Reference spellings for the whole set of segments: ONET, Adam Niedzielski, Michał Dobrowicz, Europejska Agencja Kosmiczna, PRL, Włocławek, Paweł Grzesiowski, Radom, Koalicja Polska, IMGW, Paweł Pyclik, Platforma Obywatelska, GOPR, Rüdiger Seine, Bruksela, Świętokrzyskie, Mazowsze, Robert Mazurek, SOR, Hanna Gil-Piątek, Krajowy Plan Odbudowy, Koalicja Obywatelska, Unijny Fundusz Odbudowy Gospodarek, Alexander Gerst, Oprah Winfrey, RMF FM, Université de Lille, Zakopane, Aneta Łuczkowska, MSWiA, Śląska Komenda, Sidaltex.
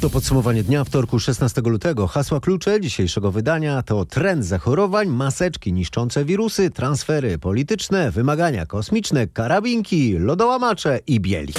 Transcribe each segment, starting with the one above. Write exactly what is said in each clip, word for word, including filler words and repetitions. To podsumowanie dnia wtorku szesnastego lutego. Hasła klucze dzisiejszego wydania to trend zachorowań, maseczki niszczące wirusy, transfery polityczne, wymagania kosmiczne, karabinki, lodołamacze i bielik.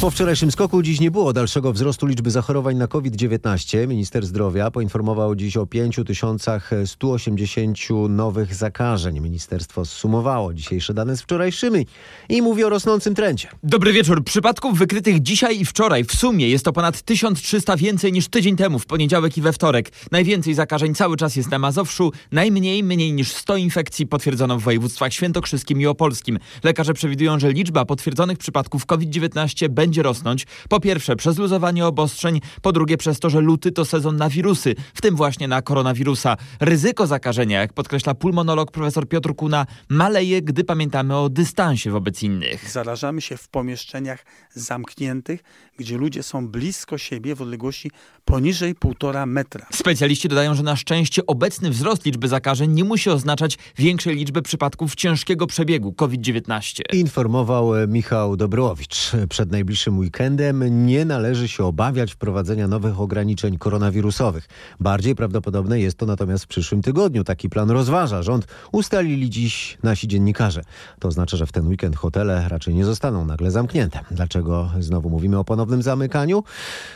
Po wczorajszym skoku dziś nie było dalszego wzrostu liczby zachorowań na COVID dziewiętnaście. Minister Zdrowia poinformował dziś o pięć tysięcy sto osiemdziesiąt nowych zakażeń. Ministerstwo zsumowało dzisiejsze dane z wczorajszymi i mówi o rosnącym trendzie. Dobry wieczór. Przypadków wykrytych dzisiaj i wczoraj w sumie jest to ponad tysiąc trzysta więcej niż tydzień temu w poniedziałek i we wtorek. Najwięcej zakażeń cały czas jest na Mazowszu. Najmniej, mniej niż sto infekcji potwierdzono w województwach świętokrzyskim i opolskim. Lekarze przewidują, że liczba potwierdzonych przypadków COVID dziewiętnaście będzie Będzie rosnąć. Po pierwsze przez luzowanie obostrzeń, po drugie przez to, że luty to sezon na wirusy, w tym właśnie na koronawirusa. Ryzyko zakażenia, jak podkreśla pulmonolog profesor Piotr Kuna, maleje, gdy pamiętamy o dystansie wobec innych. Zarażamy się w pomieszczeniach zamkniętych, gdzie ludzie są blisko siebie w odległości poniżej półtora metra. Specjaliści dodają, że na szczęście obecny wzrost liczby zakażeń nie musi oznaczać większej liczby przypadków ciężkiego przebiegu COVID dziewiętnaście. Informował Michał Dobrowicz. Przed najbliższym weekendem nie należy się obawiać wprowadzenia nowych ograniczeń koronawirusowych. Bardziej prawdopodobne jest to natomiast w przyszłym tygodniu. Taki plan rozważa rząd. Ustalili dziś nasi dziennikarze. To oznacza, że w ten weekend hotele raczej nie zostaną nagle zamknięte. Dlaczego znowu mówimy o ponownym zamykaniu?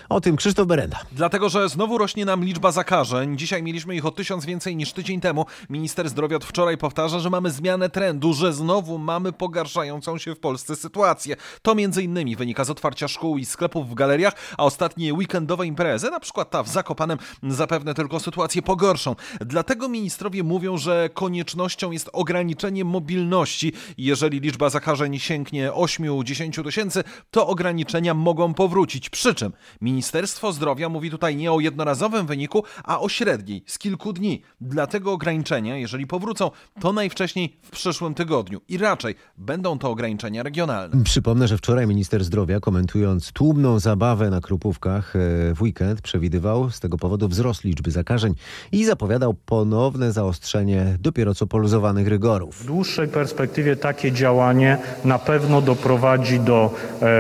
O tym Krzysztof Berenda. Dlatego, że znowu rośnie nam liczba zakażeń. Dzisiaj mieliśmy ich o tysiąc więcej niż tydzień temu. Minister Zdrowia od wczoraj powtarza, że mamy zmianę trendu, że znowu mamy pogarszającą się w Polsce sytuację. To między innymi wynika z otwarcia szkół i sklepów w galeriach, a ostatnie weekendowe imprezy, na przykład ta w Zakopanem, zapewne tylko sytuację pogorszą. Dlatego ministrowie mówią, że koniecznością jest ograniczenie mobilności. Jeżeli liczba zakażeń sięgnie osiem do dziesięciu tysięcy, to ograniczenia mogą powrócić. Przy czym Ministerstwo Zdrowia mówi tutaj nie o jednorazowym wyniku, a o średniej, z kilku dni. Dlatego ograniczenia, jeżeli powrócą, to najwcześniej w przyszłym tygodniu. I raczej będą to ograniczenia regionalne. Przypomnę, że wczoraj minister zdrowia, komentując tłumną zabawę na Krupówkach w weekend, przewidywał z tego powodu wzrost liczby zakażeń i zapowiadał ponowne zaostrzenie dopiero co poluzowanych rygorów. W dłuższej perspektywie takie działanie na pewno doprowadzi do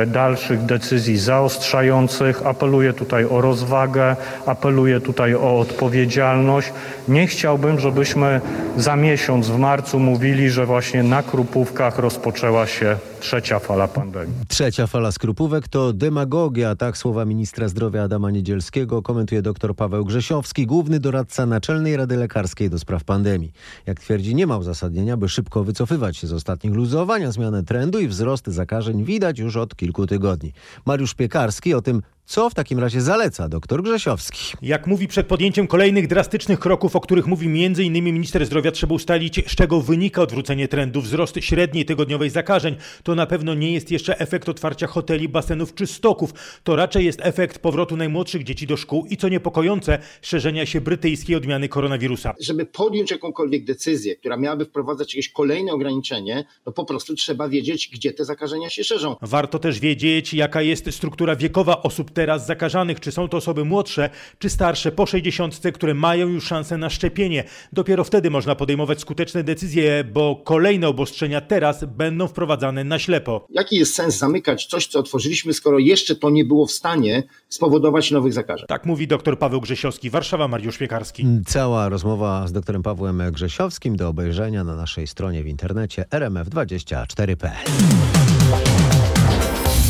dalszych decyzji zaostrzających. Apeluję tutaj o rozwagę, apeluję tutaj o odpowiedzialność. Nie chciałbym, żebyśmy za miesiąc w marcu mówili, że właśnie na Krupówkach rozpoczęła się trzecia fala pandemii. Trzecia fala skrupówek to demagogia, tak słowa ministra zdrowia Adama Niedzielskiego komentuje dr Paweł Grzesiowski, główny doradca Naczelnej Rady Lekarskiej do spraw pandemii. Jak twierdzi, nie ma uzasadnienia, by szybko wycofywać się z ostatnich luzowań, a zmianę trendu i wzrost zakażeń widać już od kilku tygodni. Mariusz Piekarski o tym, co w takim razie zaleca dr Grzesiowski. Jak mówi, przed podjęciem kolejnych drastycznych kroków, o których mówi m.in. minister zdrowia, trzeba ustalić, z czego wynika odwrócenie trendu. Wzrost średniej tygodniowej zakażeń to na pewno nie jest jeszcze efekt otwarcia hoteli, basenów czy stoków. To raczej jest efekt powrotu najmłodszych dzieci do szkół i, co niepokojące, szerzenia się brytyjskiej odmiany koronawirusa. Żeby podjąć jakąkolwiek decyzję, która miałaby wprowadzać jakieś kolejne ograniczenie, to po prostu trzeba wiedzieć, gdzie te zakażenia się szerzą. Warto też wiedzieć, jaka jest struktura wiekowa osób teraz zakażanych, czy są to osoby młodsze, czy starsze po sześćdziesiątce, które mają już szansę na szczepienie. Dopiero wtedy można podejmować skuteczne decyzje, bo kolejne obostrzenia teraz będą wprowadzane na ślepo. Jaki jest sens zamykać coś, co otworzyliśmy, skoro jeszcze to nie było w stanie spowodować nowych zakażeń? Tak mówi dr Paweł Grzesiowski. Warszawa, Mariusz Piekarski. Cała rozmowa z doktorem Pawłem Grzesiowskim do obejrzenia na naszej stronie w internecie r m f dwadzieścia cztery kropka p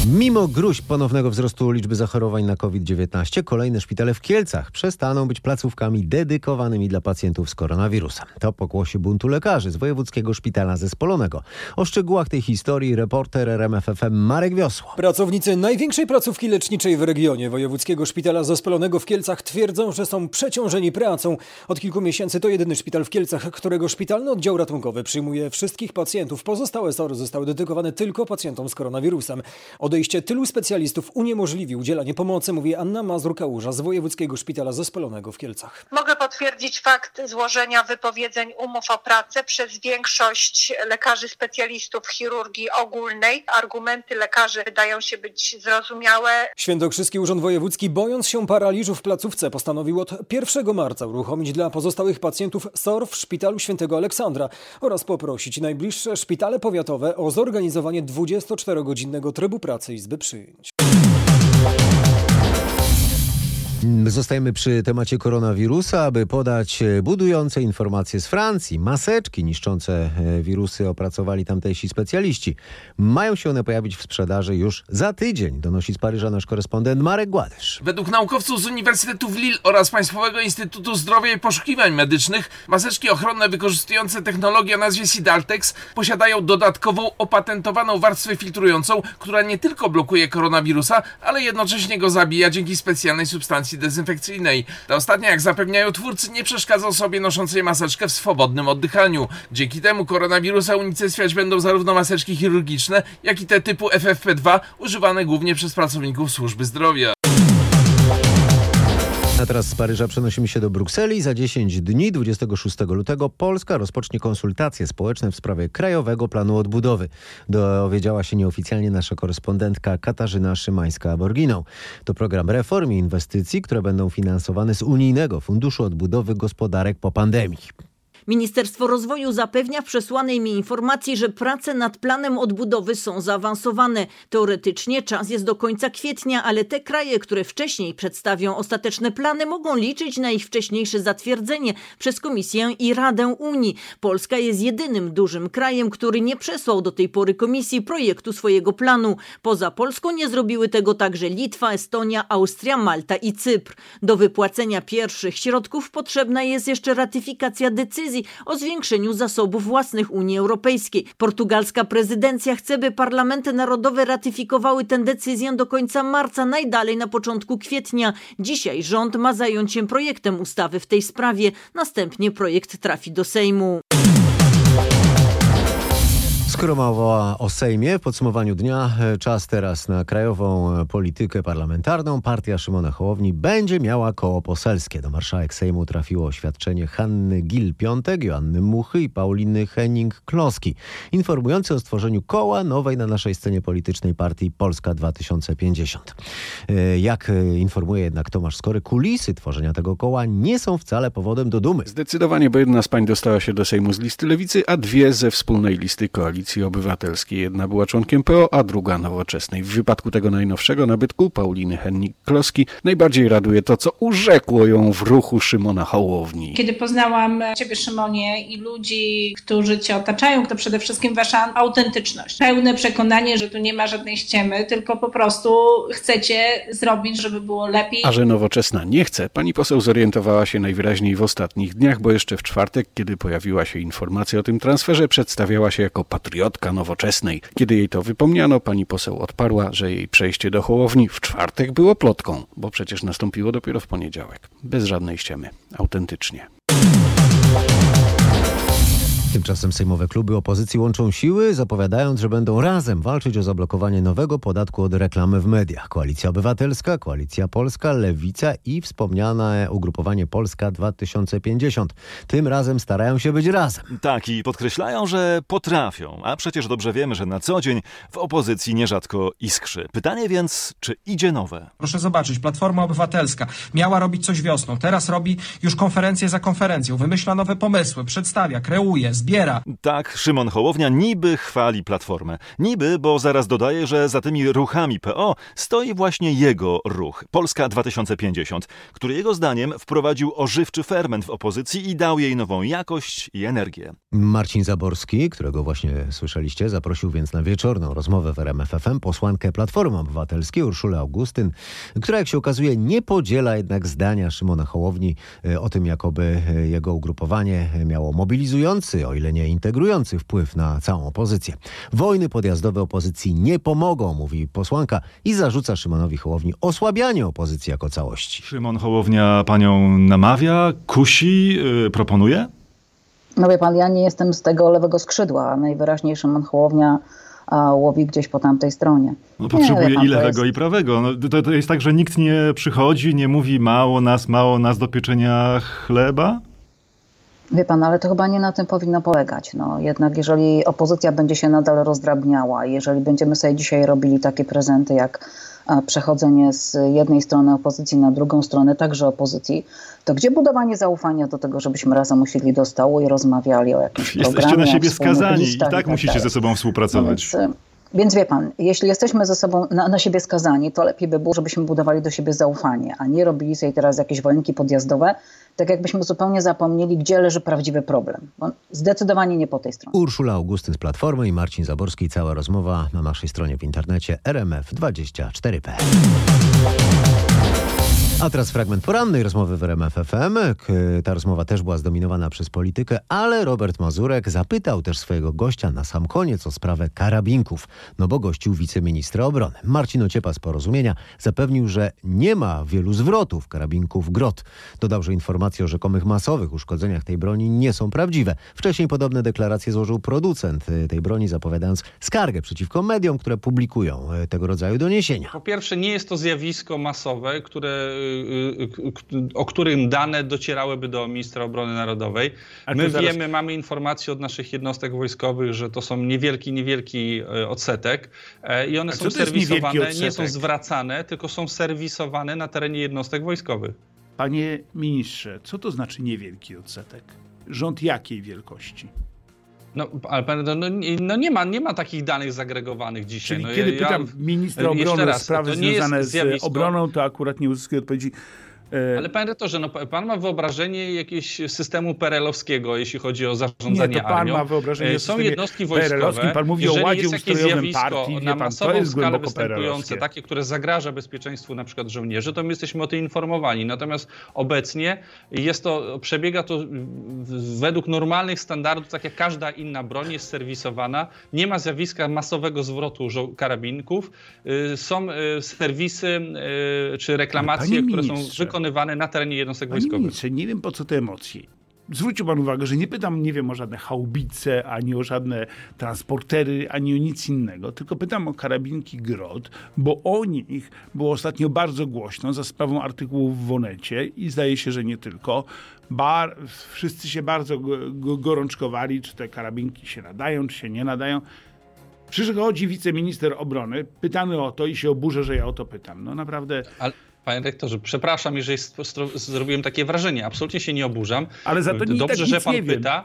l. Mimo gruźb ponownego wzrostu liczby zachorowań na COVID dziewiętnaście, kolejne szpitale w Kielcach przestaną być placówkami dedykowanymi dla pacjentów z koronawirusem. To pokłosie buntu lekarzy z Wojewódzkiego Szpitala Zespolonego. O szczegółach tej historii reporter R M F F M Marek Wiosło. Pracownicy największej placówki leczniczej w regionie Wojewódzkiego Szpitala Zespolonego w Kielcach twierdzą, że są przeciążeni pracą. Od kilku miesięcy to jedyny szpital w Kielcach, którego szpitalny oddział ratunkowy przyjmuje wszystkich pacjentów. Pozostałe S O R-y zostały dedykowane tylko pacjentom z koronawirusem. Odejście tylu specjalistów uniemożliwi udzielanie pomocy, mówi Anna Mazur-Kałuża z Wojewódzkiego Szpitala Zespolonego w Kielcach. Mogę potwierdzić fakt złożenia wypowiedzeń umów o pracę przez większość lekarzy specjalistów chirurgii ogólnej. Argumenty lekarzy wydają się być zrozumiałe. Świętokrzyski Urząd Wojewódzki, bojąc się paraliżu w placówce, postanowił od pierwszego marca uruchomić dla pozostałych pacjentów S O R w Szpitalu Świętego Aleksandra oraz poprosić najbliższe szpitale powiatowe o zorganizowanie dwudziestoczterogodzinnego trybu pracy Izby Przyjęć. Zostajemy przy temacie koronawirusa, aby podać budujące informacje z Francji. Maseczki niszczące wirusy opracowali tamtejsi specjaliści. Mają się one pojawić w sprzedaży już za tydzień, donosi z Paryża nasz korespondent Marek Gładysz. Według naukowców z Uniwersytetu w Lille oraz Państwowego Instytutu Zdrowia i Poszukiwań Medycznych maseczki ochronne wykorzystujące technologię o nazwie Sidaltex posiadają dodatkową, opatentowaną warstwę filtrującą, która nie tylko blokuje koronawirusa, ale jednocześnie go zabija dzięki specjalnej substancji dezynfekcyjnej. Ta ostatnia, jak zapewniają twórcy, nie przeszkadza osobie noszącej maseczkę w swobodnym oddychaniu. Dzięki temu koronawirusa unicestwiać będą zarówno maseczki chirurgiczne, jak i te typu F F P dwa, używane głównie przez pracowników służby zdrowia. A teraz z Paryża przenosimy się do Brukseli. Za dziesięć dni, dwudziestego szóstego lutego, Polska rozpocznie konsultacje społeczne w sprawie Krajowego Planu Odbudowy. Dowiedziała się nieoficjalnie nasza korespondentka Katarzyna Szymańska-Borginą. To program reform i inwestycji, które będą finansowane z Unijnego Funduszu Odbudowy Gospodarek po pandemii. Ministerstwo Rozwoju zapewnia w przesłanej mi informacji, że prace nad planem odbudowy są zaawansowane. Teoretycznie czas jest do końca kwietnia, ale te kraje, które wcześniej przedstawią ostateczne plany, mogą liczyć na ich wcześniejsze zatwierdzenie przez Komisję i Radę Unii. Polska jest jedynym dużym krajem, który nie przesłał do tej pory Komisji projektu swojego planu. Poza Polską nie zrobiły tego także Litwa, Estonia, Austria, Malta i Cypr. Do wypłacenia pierwszych środków potrzebna jest jeszcze ratyfikacja decyzji o zwiększeniu zasobów własnych Unii Europejskiej. Portugalska prezydencja chce, by parlamenty narodowe ratyfikowały tę decyzję do końca marca, najdalej na początku kwietnia. Dzisiaj rząd ma zająć się projektem ustawy w tej sprawie. Następnie projekt trafi do Sejmu. Skoro mowa o Sejmie, w podsumowaniu dnia czas teraz na krajową politykę parlamentarną. Partia Szymona Hołowni będzie miała koło poselskie. Do marszałek Sejmu trafiło oświadczenie Hanny Gil-Piątek, Joanny Muchy i Pauliny Hennig-Kloski, informujące o stworzeniu koła nowej na naszej scenie politycznej partii Polska dwa tysiące pięćdziesiąt. Jak informuje jednak Tomasz Skory, kulisy tworzenia tego koła nie są wcale powodem do dumy. Zdecydowanie, bo jedna z pań dostała się do Sejmu z listy Lewicy, a dwie ze wspólnej listy koalicji obywatelskiej. Jedna była członkiem P O, a druga Nowoczesnej. W wypadku tego najnowszego nabytku, Pauliny Hennig-Kloski, najbardziej raduje to, co urzekło ją w ruchu Szymona Hołowni. Kiedy poznałam Ciebie, Szymonie, i ludzi, którzy Cię otaczają, to przede wszystkim Wasza autentyczność. Pełne przekonanie, że tu nie ma żadnej ściemy, tylko po prostu chcecie zrobić, żeby było lepiej. A że Nowoczesna nie chce, pani poseł zorientowała się najwyraźniej w ostatnich dniach, bo jeszcze w czwartek, kiedy pojawiła się informacja o tym transferze, przedstawiała się jako patriotka. Patriotka Nowoczesnej. Kiedy jej to wypomniano, pani poseł odparła, że jej przejście do Hołowni w czwartek było plotką, bo przecież nastąpiło dopiero w poniedziałek. Bez żadnej ściemy. Autentycznie. Tymczasem sejmowe kluby opozycji łączą siły, zapowiadając, że będą razem walczyć o zablokowanie nowego podatku od reklamy w mediach. Koalicja Obywatelska, Koalicja Polska, Lewica i wspomniane ugrupowanie Polska dwa tysiące pięćdziesiąt. Tym razem starają się być razem. Tak, i podkreślają, że potrafią, a przecież dobrze wiemy, że na co dzień w opozycji nierzadko iskrzy. Pytanie więc, czy idzie nowe? Proszę zobaczyć, Platforma Obywatelska miała robić coś wiosną, teraz robi już konferencję za konferencją, wymyśla nowe pomysły, przedstawia, kreuje, zbiera. Tak, Szymon Hołownia niby chwali Platformę. Niby, bo zaraz dodaje, że za tymi ruchami P O stoi właśnie jego ruch, Polska dwa tysiące pięćdziesiąt, który jego zdaniem wprowadził ożywczy ferment w opozycji i dał jej nową jakość i energię. Marcin Zaborski, którego właśnie słyszeliście, zaprosił więc na wieczorną rozmowę w R M F F M posłankę Platformy Obywatelskiej Urszulę Augustyn, która jak się okazuje nie podziela jednak zdania Szymona Hołowni o tym, jakoby jego ugrupowanie miało mobilizujący, o ile nie integrujący wpływ na całą opozycję. Wojny podjazdowe opozycji nie pomogą, mówi posłanka i zarzuca Szymonowi Hołowni osłabianie opozycji jako całości. Szymon Hołownia panią namawia, kusi, yy, proponuje? No wie pan, ja nie jestem z tego lewego skrzydła. Najwyraźniej Szymon Hołownia a łowi gdzieś po tamtej stronie. No, potrzebuje pan, i lewego, jest... i prawego. No, to, to jest tak, że nikt nie przychodzi, nie mówi mało nas, mało nas do pieczenia chleba? Wie pan, ale to chyba nie na tym powinno polegać. No, jednak jeżeli opozycja będzie się nadal rozdrabniała, jeżeli będziemy sobie dzisiaj robili takie prezenty jak przechodzenie z jednej strony opozycji na drugą stronę, także opozycji, to gdzie budowanie zaufania do tego, żebyśmy razem usiedli do stołu i rozmawiali o jakimś jesteście programie? Jesteście na siebie skazani i tak, i tak musicie tak ze sobą współpracować. No więc, więc wie pan, jeśli jesteśmy ze sobą na, na siebie skazani, to lepiej by było, żebyśmy budowali do siebie zaufanie, a nie robili sobie teraz jakieś wojenki podjazdowe, tak jakbyśmy zupełnie zapomnieli, gdzie leży prawdziwy problem. Bo zdecydowanie nie po tej stronie. Urszula Augustyn z Platformy i Marcin Zaborski. Cała rozmowa na naszej stronie w internecie r m f dwadzieścia cztery kropka p l. A teraz fragment porannej rozmowy w R M F F M. Ta rozmowa też była zdominowana przez politykę, ale Robert Mazurek zapytał też swojego gościa na sam koniec o sprawę karabinków, no bo gościł wiceministra obrony. Marcin Ociepa z Porozumienia zapewnił, że nie ma wielu zwrotów karabinków Grot. Dodał, że informacje o rzekomych masowych uszkodzeniach tej broni nie są prawdziwe. Wcześniej podobne deklaracje złożył producent tej broni, zapowiadając skargę przeciwko mediom, które publikują tego rodzaju doniesienia. Po pierwsze, nie jest to zjawisko masowe, które... o którym dane docierałyby do ministra obrony narodowej. My zaraz... wiemy, mamy informacje od naszych jednostek wojskowych, że to są niewielki, niewielki odsetek i one są serwisowane, nie są zwracane, tylko są serwisowane na terenie jednostek wojskowych. Panie ministrze, co to znaczy niewielki odsetek? Rząd jakiej wielkości? No, ale pan, no, no nie ma, nie ma takich danych zagregowanych dzisiaj. Czyli no, kiedy ja, pytam ministra obrony raz, sprawy związane z obroną, to akurat nie uzyskuje odpowiedzi. Ale panie rektorze, no, pan ma wyobrażenie jakiegoś systemu P R L-owskiego, jeśli chodzi o zarządzanie nie, to pan armią. Pan ma wyobrażenie są jednostki wojskowe. Pan mówi jeżeli o ładzie jest jakieś zjawisko partii, na pan, masową skalę występujące, takie, które zagraża bezpieczeństwu na przykład żołnierzy, to my jesteśmy o tym informowani. Natomiast obecnie jest to, przebiega to według normalnych standardów, tak jak każda inna broń jest serwisowana. Nie ma zjawiska masowego zwrotu karabinków. Są serwisy czy reklamacje, które są wykonywane na terenie jednostek wojskowych. Panie nie wiem, po co te emocje. Zwrócił pan uwagę, że nie pytam, nie wiem, o żadne haubice, ani o żadne transportery, ani o nic innego, tylko pytam o karabinki Grot, bo o nich było ostatnio bardzo głośno za sprawą artykułów w Onecie i zdaje się, że nie tylko. Bar, wszyscy się bardzo go, gorączkowali, czy te karabinki się nadają, czy się nie nadają. Przychodzi wiceminister obrony, pytany o to i się oburza, że ja o to pytam. No naprawdę... Ale... Panie rektorze, przepraszam, jeżeli zrobiłem takie wrażenie. Absolutnie się nie oburzam. Ale za to nie dobrze, tak że pan pyta.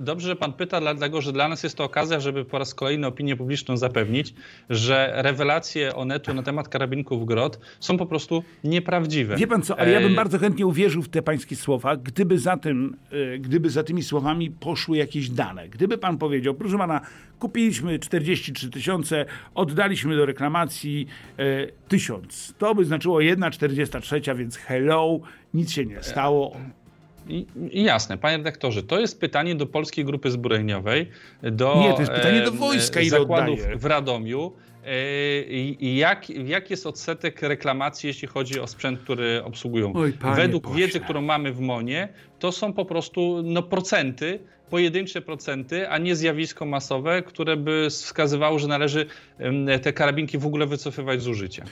Dobrze, że pan pyta, dlatego że dla nas jest to okazja, żeby po raz kolejny opinię publiczną zapewnić, że rewelacje Onetu na temat karabinków Grot są po prostu nieprawdziwe. Wie pan co, ale ja bym bardzo chętnie uwierzył w te pańskie słowa, gdyby za tym, gdyby za tymi słowami poszły jakieś dane. Gdyby pan powiedział, proszę pana, kupiliśmy czterdzieści trzy tysiące, oddaliśmy do reklamacji tysiąc. To by znaczyło jedna czterdzieści trzy, więc hello, nic się nie stało. I, jasne, panie redaktorze, to jest pytanie do Polskiej Grupy Zbrojeniowej, do nie, to jest pytanie do wojska e, i zakładów oddaję. W Radomiu. I jak, jak jest odsetek reklamacji, jeśli chodzi o sprzęt, który obsługują? Oj, według Boże. Wiedzy, którą mamy w MON-ie, to są po prostu no, procenty, pojedyncze procenty, a nie zjawisko masowe, które by wskazywało, że należy te karabinki w ogóle wycofywać z użycia.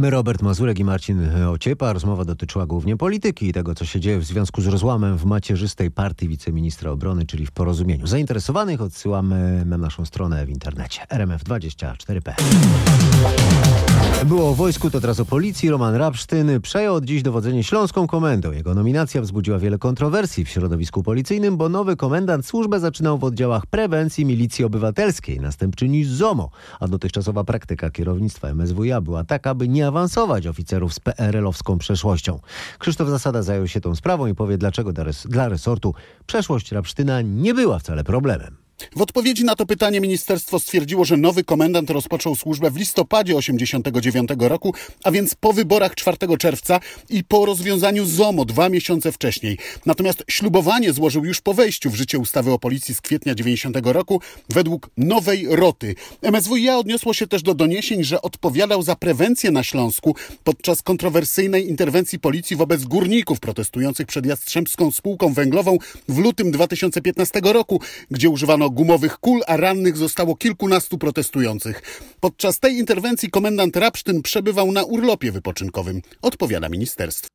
My, Robert Mazurek i Marcin Ociepa. Rozmowa dotyczyła głównie polityki i tego, co się dzieje w związku z rozłamem w macierzystej partii wiceministra obrony, czyli w Porozumieniu. Zainteresowanych odsyłamy na naszą stronę w internecie r m f dwadzieścia cztery kropka p l. Było o wojsku, to teraz o policji. Roman Rapsztyn przejął od dziś dowodzenie Śląską Komendą. Jego nominacja wzbudziła wiele kontrowersji w środowisku policyjnym, bo nowy komendant służbę zaczynał w oddziałach prewencji milicji obywatelskiej, następczyni ZOMO, a dotychczasowa praktyka kierownictwa M S W I A była taka, by nie awansować oficerów z P R L-owską przeszłością. Krzysztof Zasada zajął się tą sprawą i powie, dlaczego dla, res- dla resortu przeszłość Rapsztyna nie była wcale problemem. W odpowiedzi na to pytanie ministerstwo stwierdziło, że nowy komendant rozpoczął służbę w listopadzie osiemdziesiątego dziewiątego roku, a więc po wyborach czwartego czerwca i po rozwiązaniu ZOMO dwa miesiące wcześniej. Natomiast ślubowanie złożył już po wejściu w życie ustawy o policji z kwietnia dziewięćdziesiątego roku według nowej roty. M S W I A odniosło się też do doniesień, że odpowiadał za prewencję na Śląsku podczas kontrowersyjnej interwencji policji wobec górników protestujących przed Jastrzębską Spółką Węglową w lutym dwa tysiące piętnastego roku, gdzie używano gumowych kul, a rannych zostało kilkunastu protestujących. Podczas tej interwencji komendant Rapsztyn przebywał na urlopie wypoczynkowym, odpowiada ministerstwo.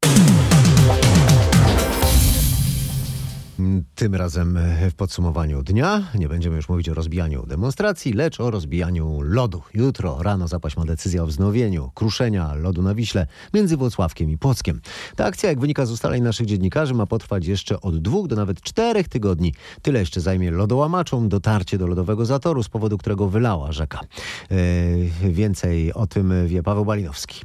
Tym razem w podsumowaniu dnia nie będziemy już mówić o rozbijaniu demonstracji, lecz o rozbijaniu lodu. Jutro rano zapaść ma decyzja o wznowieniu kruszenia lodu na Wiśle między Włocławkiem i Płockiem. Ta akcja, jak wynika z ustaleń naszych dziennikarzy, ma potrwać jeszcze od dwóch do nawet czterech tygodni. Tyle jeszcze zajmie lodołamaczom dotarcie do lodowego zatoru, z powodu którego wylała rzeka. Yy, więcej o tym wie Paweł Balinowski.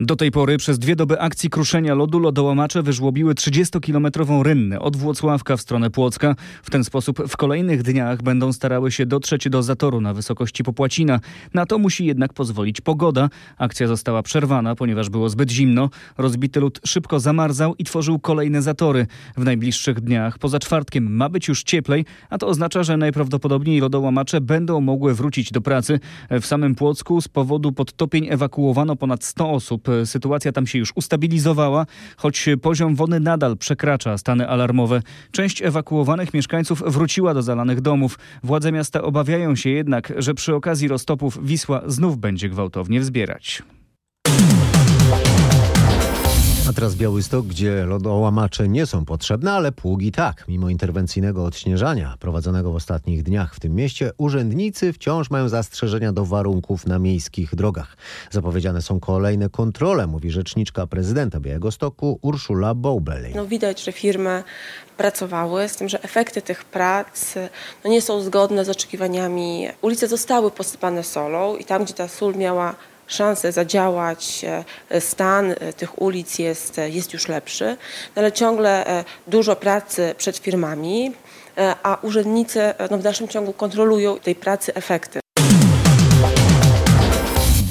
Do tej pory przez dwie doby akcji kruszenia lodu lodołamacze wyżłobiły trzydziestokilometrową rynnę od Włocławka w stronę Płocka. W ten sposób w kolejnych dniach będą starały się dotrzeć do zatoru na wysokości Popłacina. Na to musi jednak pozwolić pogoda. Akcja została przerwana, ponieważ było zbyt zimno. Rozbity lód szybko zamarzał i tworzył kolejne zatory. W najbliższych dniach, poza czwartkiem, ma być już cieplej, a to oznacza, że najprawdopodobniej lodołamacze będą mogły wrócić do pracy. W samym Płocku z powodu podtopień ewakuowano ponad sto osób. Sytuacja tam się już ustabilizowała, choć poziom wody nadal przekracza stany alarmowe. Część ewakuowanych mieszkańców wróciła do zalanych domów. Władze miasta obawiają się jednak, że przy okazji roztopów Wisła znów będzie gwałtownie wzbierać. A teraz Białystok, gdzie lodołamacze nie są potrzebne, ale pługi tak. Mimo interwencyjnego odśnieżania prowadzonego w ostatnich dniach w tym mieście, urzędnicy wciąż mają zastrzeżenia do warunków na miejskich drogach. Zapowiedziane są kolejne kontrole, mówi rzeczniczka prezydenta Białegostoku Urszula Boubelej. No, widać, że firmy pracowały, z tym, że efekty tych prac no, nie są zgodne z oczekiwaniami. Ulice zostały posypane solą i tam, gdzie ta sól miała szansę zadziałać, stan tych ulic jest, jest już lepszy, ale ciągle dużo pracy przed firmami, a urzędnicy no, w dalszym ciągu kontrolują tej pracy efekty.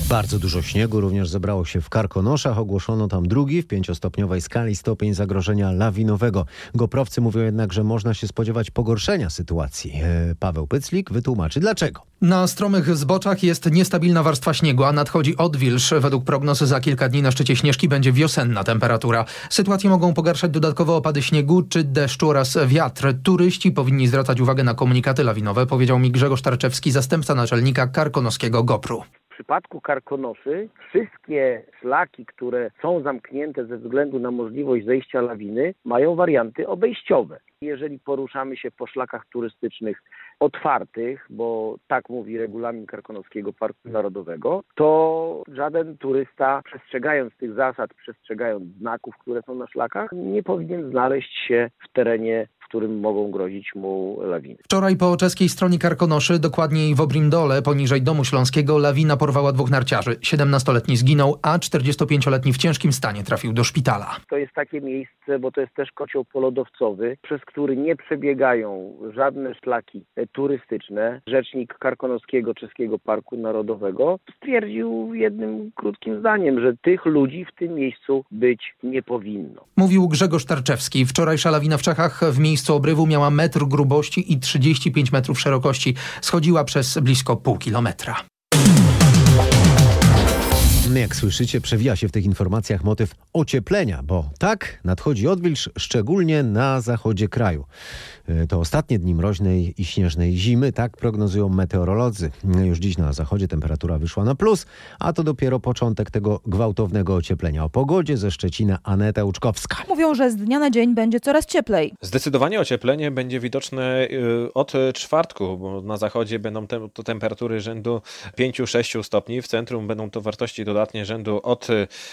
Bardzo dużo śniegu również zebrało się w Karkonoszach. Ogłoszono tam drugi w pięciostopniowej skali stopień zagrożenia lawinowego. Goprowcy mówią jednak, że można się spodziewać pogorszenia sytuacji. Paweł Pyclik wytłumaczy dlaczego. Na stromych zboczach jest niestabilna warstwa śniegu, a nadchodzi odwilż. Według prognozy za kilka dni na szczycie Śnieżki będzie wiosenna temperatura. Sytuację mogą pogarszać dodatkowo opady śniegu czy deszczu oraz wiatr. Turyści powinni zwracać uwagę na komunikaty lawinowe, powiedział mi Grzegorz Tarczewski, zastępca naczelnika karkonoskiego GOPR-u. W przypadku Karkonoszy wszystkie szlaki, które są zamknięte ze względu na możliwość zejścia lawiny, mają warianty obejściowe. Jeżeli poruszamy się po szlakach turystycznych otwartych, bo tak mówi regulamin Karkonoskiego Parku Narodowego, to żaden turysta, przestrzegając tych zasad, przestrzegając znaków, które są na szlakach, nie powinien znaleźć się w terenie, którym mogą grozić mu lawiny. Wczoraj po czeskiej stronie Karkonoszy, dokładniej w Obrindole, poniżej Domu Śląskiego, lawina porwała dwóch narciarzy. siedemnastoletni zginął, a czterdziestopięcioletni w ciężkim stanie trafił do szpitala. To jest takie miejsce, bo to jest też kocioł polodowcowy, przez który nie przebiegają żadne szlaki turystyczne. Rzecznik Karkonoskiego Czeskiego Parku Narodowego stwierdził jednym krótkim zdaniem, że tych ludzi w tym miejscu być nie powinno. Mówił Grzegorz Tarczewski. Wczorajsza lawina w Czechach w miejscu Co obrywu miała metr grubości i trzydzieści pięć metrów szerokości. Schodziła przez blisko pół kilometra. Jak słyszycie, przewija się w tych informacjach motyw ocieplenia, bo tak, nadchodzi odwilż, szczególnie na zachodzie kraju. To ostatnie dni mroźnej i śnieżnej zimy, tak prognozują meteorolodzy. Już dziś na zachodzie temperatura wyszła na plus, a to dopiero początek tego gwałtownego ocieplenia. O pogodzie ze Szczecina Aneta Łuczkowska. Mówią, że z dnia na dzień będzie coraz cieplej. Zdecydowanie ocieplenie będzie widoczne od czwartku, bo na zachodzie będą te, to temperatury rzędu pięć do sześciu stopni, w centrum będą to wartości dodatkowe latnie rzędu od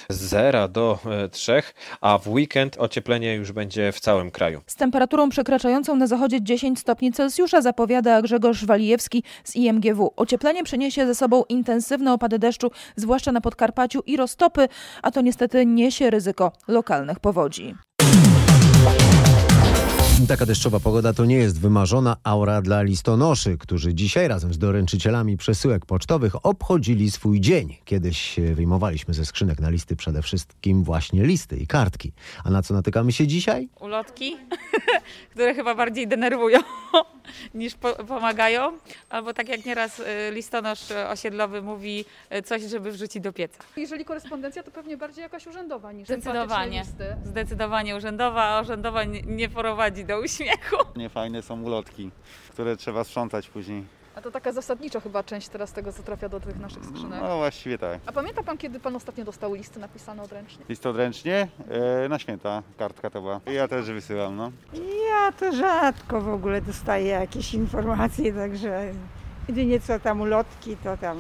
zera do trzech, a w weekend ocieplenie już będzie w całym kraju. Z temperaturą przekraczającą na zachodzie dziesięć stopni Celsjusza zapowiada Grzegorz Walijewski z I M G W. Ocieplenie przyniesie ze sobą intensywne opady deszczu, zwłaszcza na Podkarpaciu i roztopy, a to niestety niesie ryzyko lokalnych powodzi. Taka deszczowa pogoda to nie jest wymarzona aura dla listonoszy, którzy dzisiaj razem z doręczycielami przesyłek pocztowych obchodzili swój dzień. Kiedyś wyjmowaliśmy ze skrzynek na listy przede wszystkim właśnie listy i kartki. A na co natykamy się dzisiaj? Ulotki, które chyba bardziej denerwują niż po- pomagają. Albo tak jak nieraz listonosz osiedlowy mówi coś, żeby wrzucić do pieca. Jeżeli korespondencja, to pewnie bardziej jakaś urzędowa niż sympatyczne listy. Zdecydowanie urzędowa, a urzędowa nie prowadzi do uśmiechu. Niefajne są ulotki, które trzeba sprzątać później. A to taka zasadnicza chyba część teraz tego, co trafia do tych naszych skrzynek. No właściwie tak. A pamięta pan, kiedy pan ostatnio dostał listy napisane odręcznie? Listy odręcznie? E, na święta kartka to była. Ja też wysyłam, no. Ja to rzadko w ogóle dostaję jakieś informacje, także... Jedynie co tam ulotki, to tam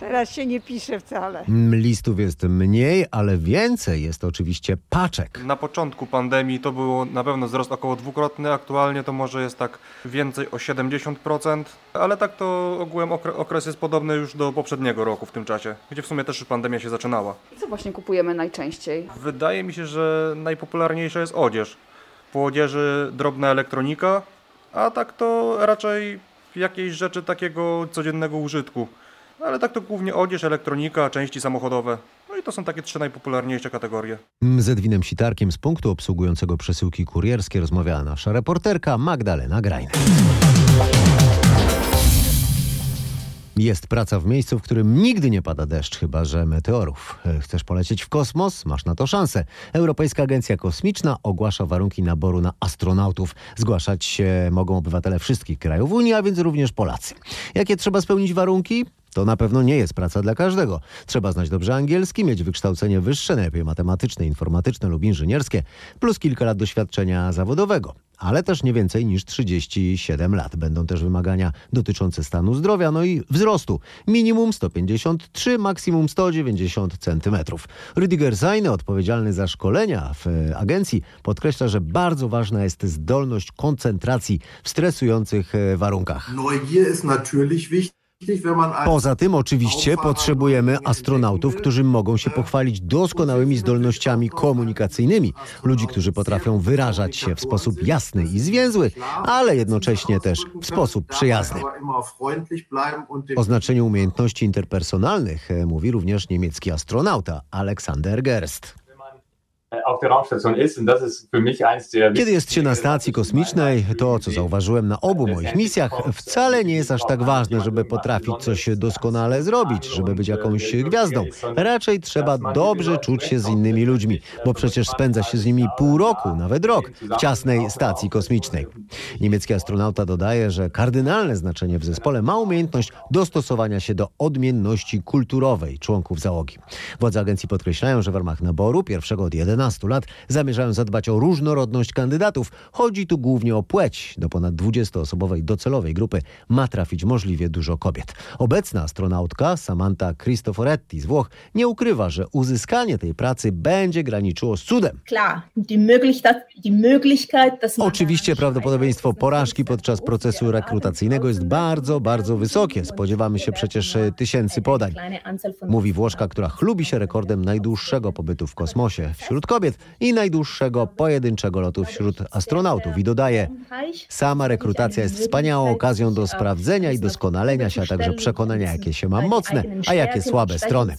teraz się nie pisze wcale. Listów jest mniej, ale więcej jest oczywiście paczek. Na początku pandemii to był na pewno wzrost około dwukrotny, aktualnie to może jest tak więcej o siedemdziesiąt procent, ale tak to ogółem okres jest podobny już do poprzedniego roku w tym czasie, gdzie w sumie też pandemia się zaczynała. I co właśnie kupujemy najczęściej? Wydaje mi się, że najpopularniejsza jest odzież. Po odzieży drobna elektronika, a tak to raczej... jakieś rzeczy takiego codziennego użytku, ale tak to głównie odzież, elektronika, części samochodowe. No i to są takie trzy najpopularniejsze kategorie. Z Edwinem Sitarkiem z punktu obsługującego przesyłki kurierskie rozmawiała nasza reporterka Magdalena Grajna. Jest praca w miejscu, w którym nigdy nie pada deszcz, chyba że meteorów. Chcesz polecieć w kosmos? Masz na to szansę. Europejska Agencja Kosmiczna ogłasza warunki naboru na astronautów. Zgłaszać się mogą obywatele wszystkich krajów Unii, a więc również Polacy. Jakie trzeba spełnić warunki? To na pewno nie jest praca dla każdego. Trzeba znać dobrze angielski, mieć wykształcenie wyższe, najlepiej matematyczne, informatyczne lub inżynierskie, plus kilka lat doświadczenia zawodowego. Ale też nie więcej niż trzydzieści siedem lat. Będą też wymagania dotyczące stanu zdrowia, no i wzrostu. Minimum sto pięćdziesiąt trzy, maksimum sto dziewięćdziesiąt centymetrów. Rüdiger Seine, odpowiedzialny za szkolenia w agencji, podkreśla, że bardzo ważna jest zdolność koncentracji w stresujących warunkach. Neugier jest natürlich wichtig. Poza tym oczywiście potrzebujemy astronautów, którzy mogą się pochwalić doskonałymi zdolnościami komunikacyjnymi. Ludzi, którzy potrafią wyrażać się w sposób jasny i zwięzły, ale jednocześnie też w sposób przyjazny. O znaczeniu umiejętności interpersonalnych mówi również niemiecki astronauta Alexander Gerst. Kiedy jest się na stacji kosmicznej, to co zauważyłem na obu moich misjach, wcale nie jest aż tak ważne, żeby potrafić coś doskonale zrobić, żeby być jakąś gwiazdą. Raczej trzeba dobrze czuć się z innymi ludźmi, bo przecież spędza się z nimi pół roku, nawet rok, w ciasnej stacji kosmicznej. Niemiecki astronauta dodaje, że kardynalne znaczenie w zespole ma umiejętność dostosowania się do odmienności kulturowej członków załogi. Władze agencji podkreślają, że w ramach naboru pierwszego od jedenastu lat zamierzają zadbać o różnorodność kandydatów. Chodzi tu głównie o płeć. Do ponad dwudziestoosobowej docelowej grupy ma trafić możliwie dużo kobiet. Obecna astronautka Samantha Cristoforetti z Włoch nie ukrywa, że uzyskanie tej pracy będzie graniczyło z cudem. Oczywiście prawdopodobieństwo porażki podczas procesu rekrutacyjnego jest bardzo, bardzo wysokie. Spodziewamy się przecież tysięcy podań. Mówi Włoszka, która chlubi się rekordem najdłuższego pobytu w kosmosie wśród kobiet i najdłuższego pojedynczego lotu wśród astronautów. I dodaje, sama rekrutacja jest wspaniałą okazją do sprawdzenia i doskonalenia się, a także przekonania, jakie się ma mocne, a jakie słabe strony.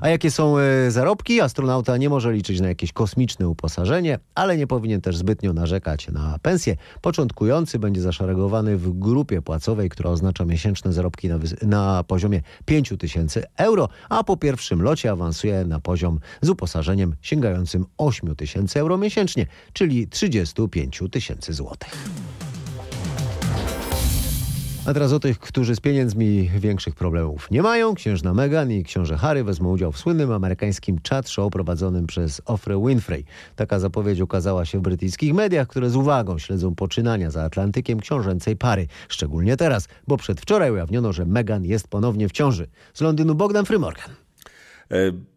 A jakie są zarobki? Astronauta nie może liczyć na jakieś kosmiczne uposażenie, ale nie powinien też zbytnio narzekać na pensję. Początkujący będzie zaszeregowany w grupie płacowej, która oznacza miesięczne zarobki na, wys- na poziomie pięć tysięcy euro, a po pierwszym locie awansuje na poziom z uposażeniem sięgającym osiem tysięcy euro miesięcznie, czyli trzydzieści pięć tysięcy złotych. A teraz o tych, którzy z pieniędzmi większych problemów nie mają. Księżna Meghan i książę Harry wezmą udział w słynnym amerykańskim chat show prowadzonym przez Oprah Winfrey. Taka zapowiedź ukazała się w brytyjskich mediach, które z uwagą śledzą poczynania za Atlantykiem książęcej pary. Szczególnie teraz, bo przedwczoraj ujawniono, że Meghan jest ponownie w ciąży. Z Londynu Bogdan Frymorgan.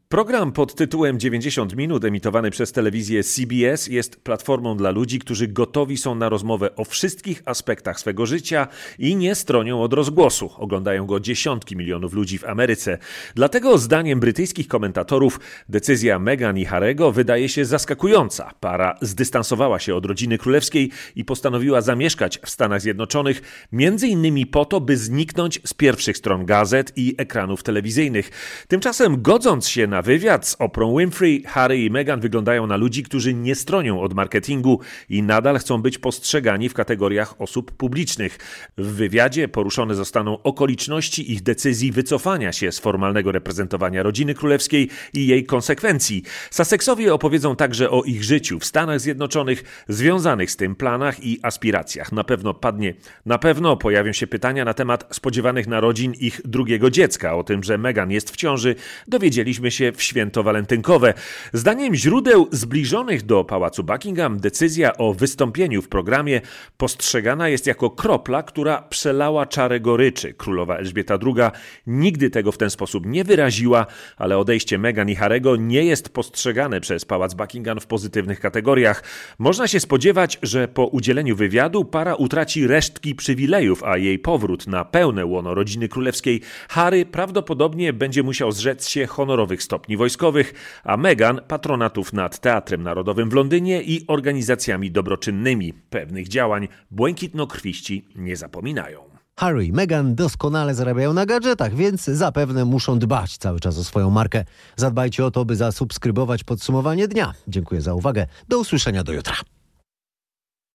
Program pod tytułem dziewięćdziesiąt minut emitowany przez telewizję C B S jest platformą dla ludzi, którzy gotowi są na rozmowę o wszystkich aspektach swego życia i nie stronią od rozgłosu. Oglądają go dziesiątki milionów ludzi w Ameryce. Dlatego zdaniem brytyjskich komentatorów decyzja Meghan i Harry'ego wydaje się zaskakująca. Para zdystansowała się od rodziny królewskiej i postanowiła zamieszkać w Stanach Zjednoczonych, między innymi po to, by zniknąć z pierwszych stron gazet i ekranów telewizyjnych. Tymczasem godząc się na wywiad z Oprah Winfrey, Harry i Meghan wyglądają na ludzi, którzy nie stronią od marketingu i nadal chcą być postrzegani w kategoriach osób publicznych. W wywiadzie poruszone zostaną okoliczności ich decyzji wycofania się z formalnego reprezentowania rodziny królewskiej i jej konsekwencji. Sussexowie opowiedzą także o ich życiu w Stanach Zjednoczonych, związanych z tym planach i aspiracjach. Na pewno padnie, na pewno pojawią się pytania na temat spodziewanych narodzin ich drugiego dziecka. O tym, że Meghan jest w ciąży, dowiedzieliśmy się w święto walentynkowe. Zdaniem źródeł zbliżonych do Pałacu Buckingham decyzja o wystąpieniu w programie postrzegana jest jako kropla, która przelała czarę goryczy. Królowa Elżbieta druga nigdy tego w ten sposób nie wyraziła, ale odejście Meghan i Harry'ego nie jest postrzegane przez Pałac Buckingham w pozytywnych kategoriach. Można się spodziewać, że po udzieleniu wywiadu para utraci resztki przywilejów, a jej powrót na pełne łono rodziny królewskiej Harry prawdopodobnie będzie musiał zrzec się honorowych stopni wojskowych, a Meghan patronatów nad Teatrem Narodowym w Londynie i organizacjami dobroczynnymi. Pewnych działań błękitnokrwiści nie zapominają. Harry i Meghan doskonale zarabiają na gadżetach, więc zapewne muszą dbać cały czas o swoją markę. Zadbajcie o to, by zasubskrybować podsumowanie dnia. Dziękuję za uwagę. Do usłyszenia do jutra.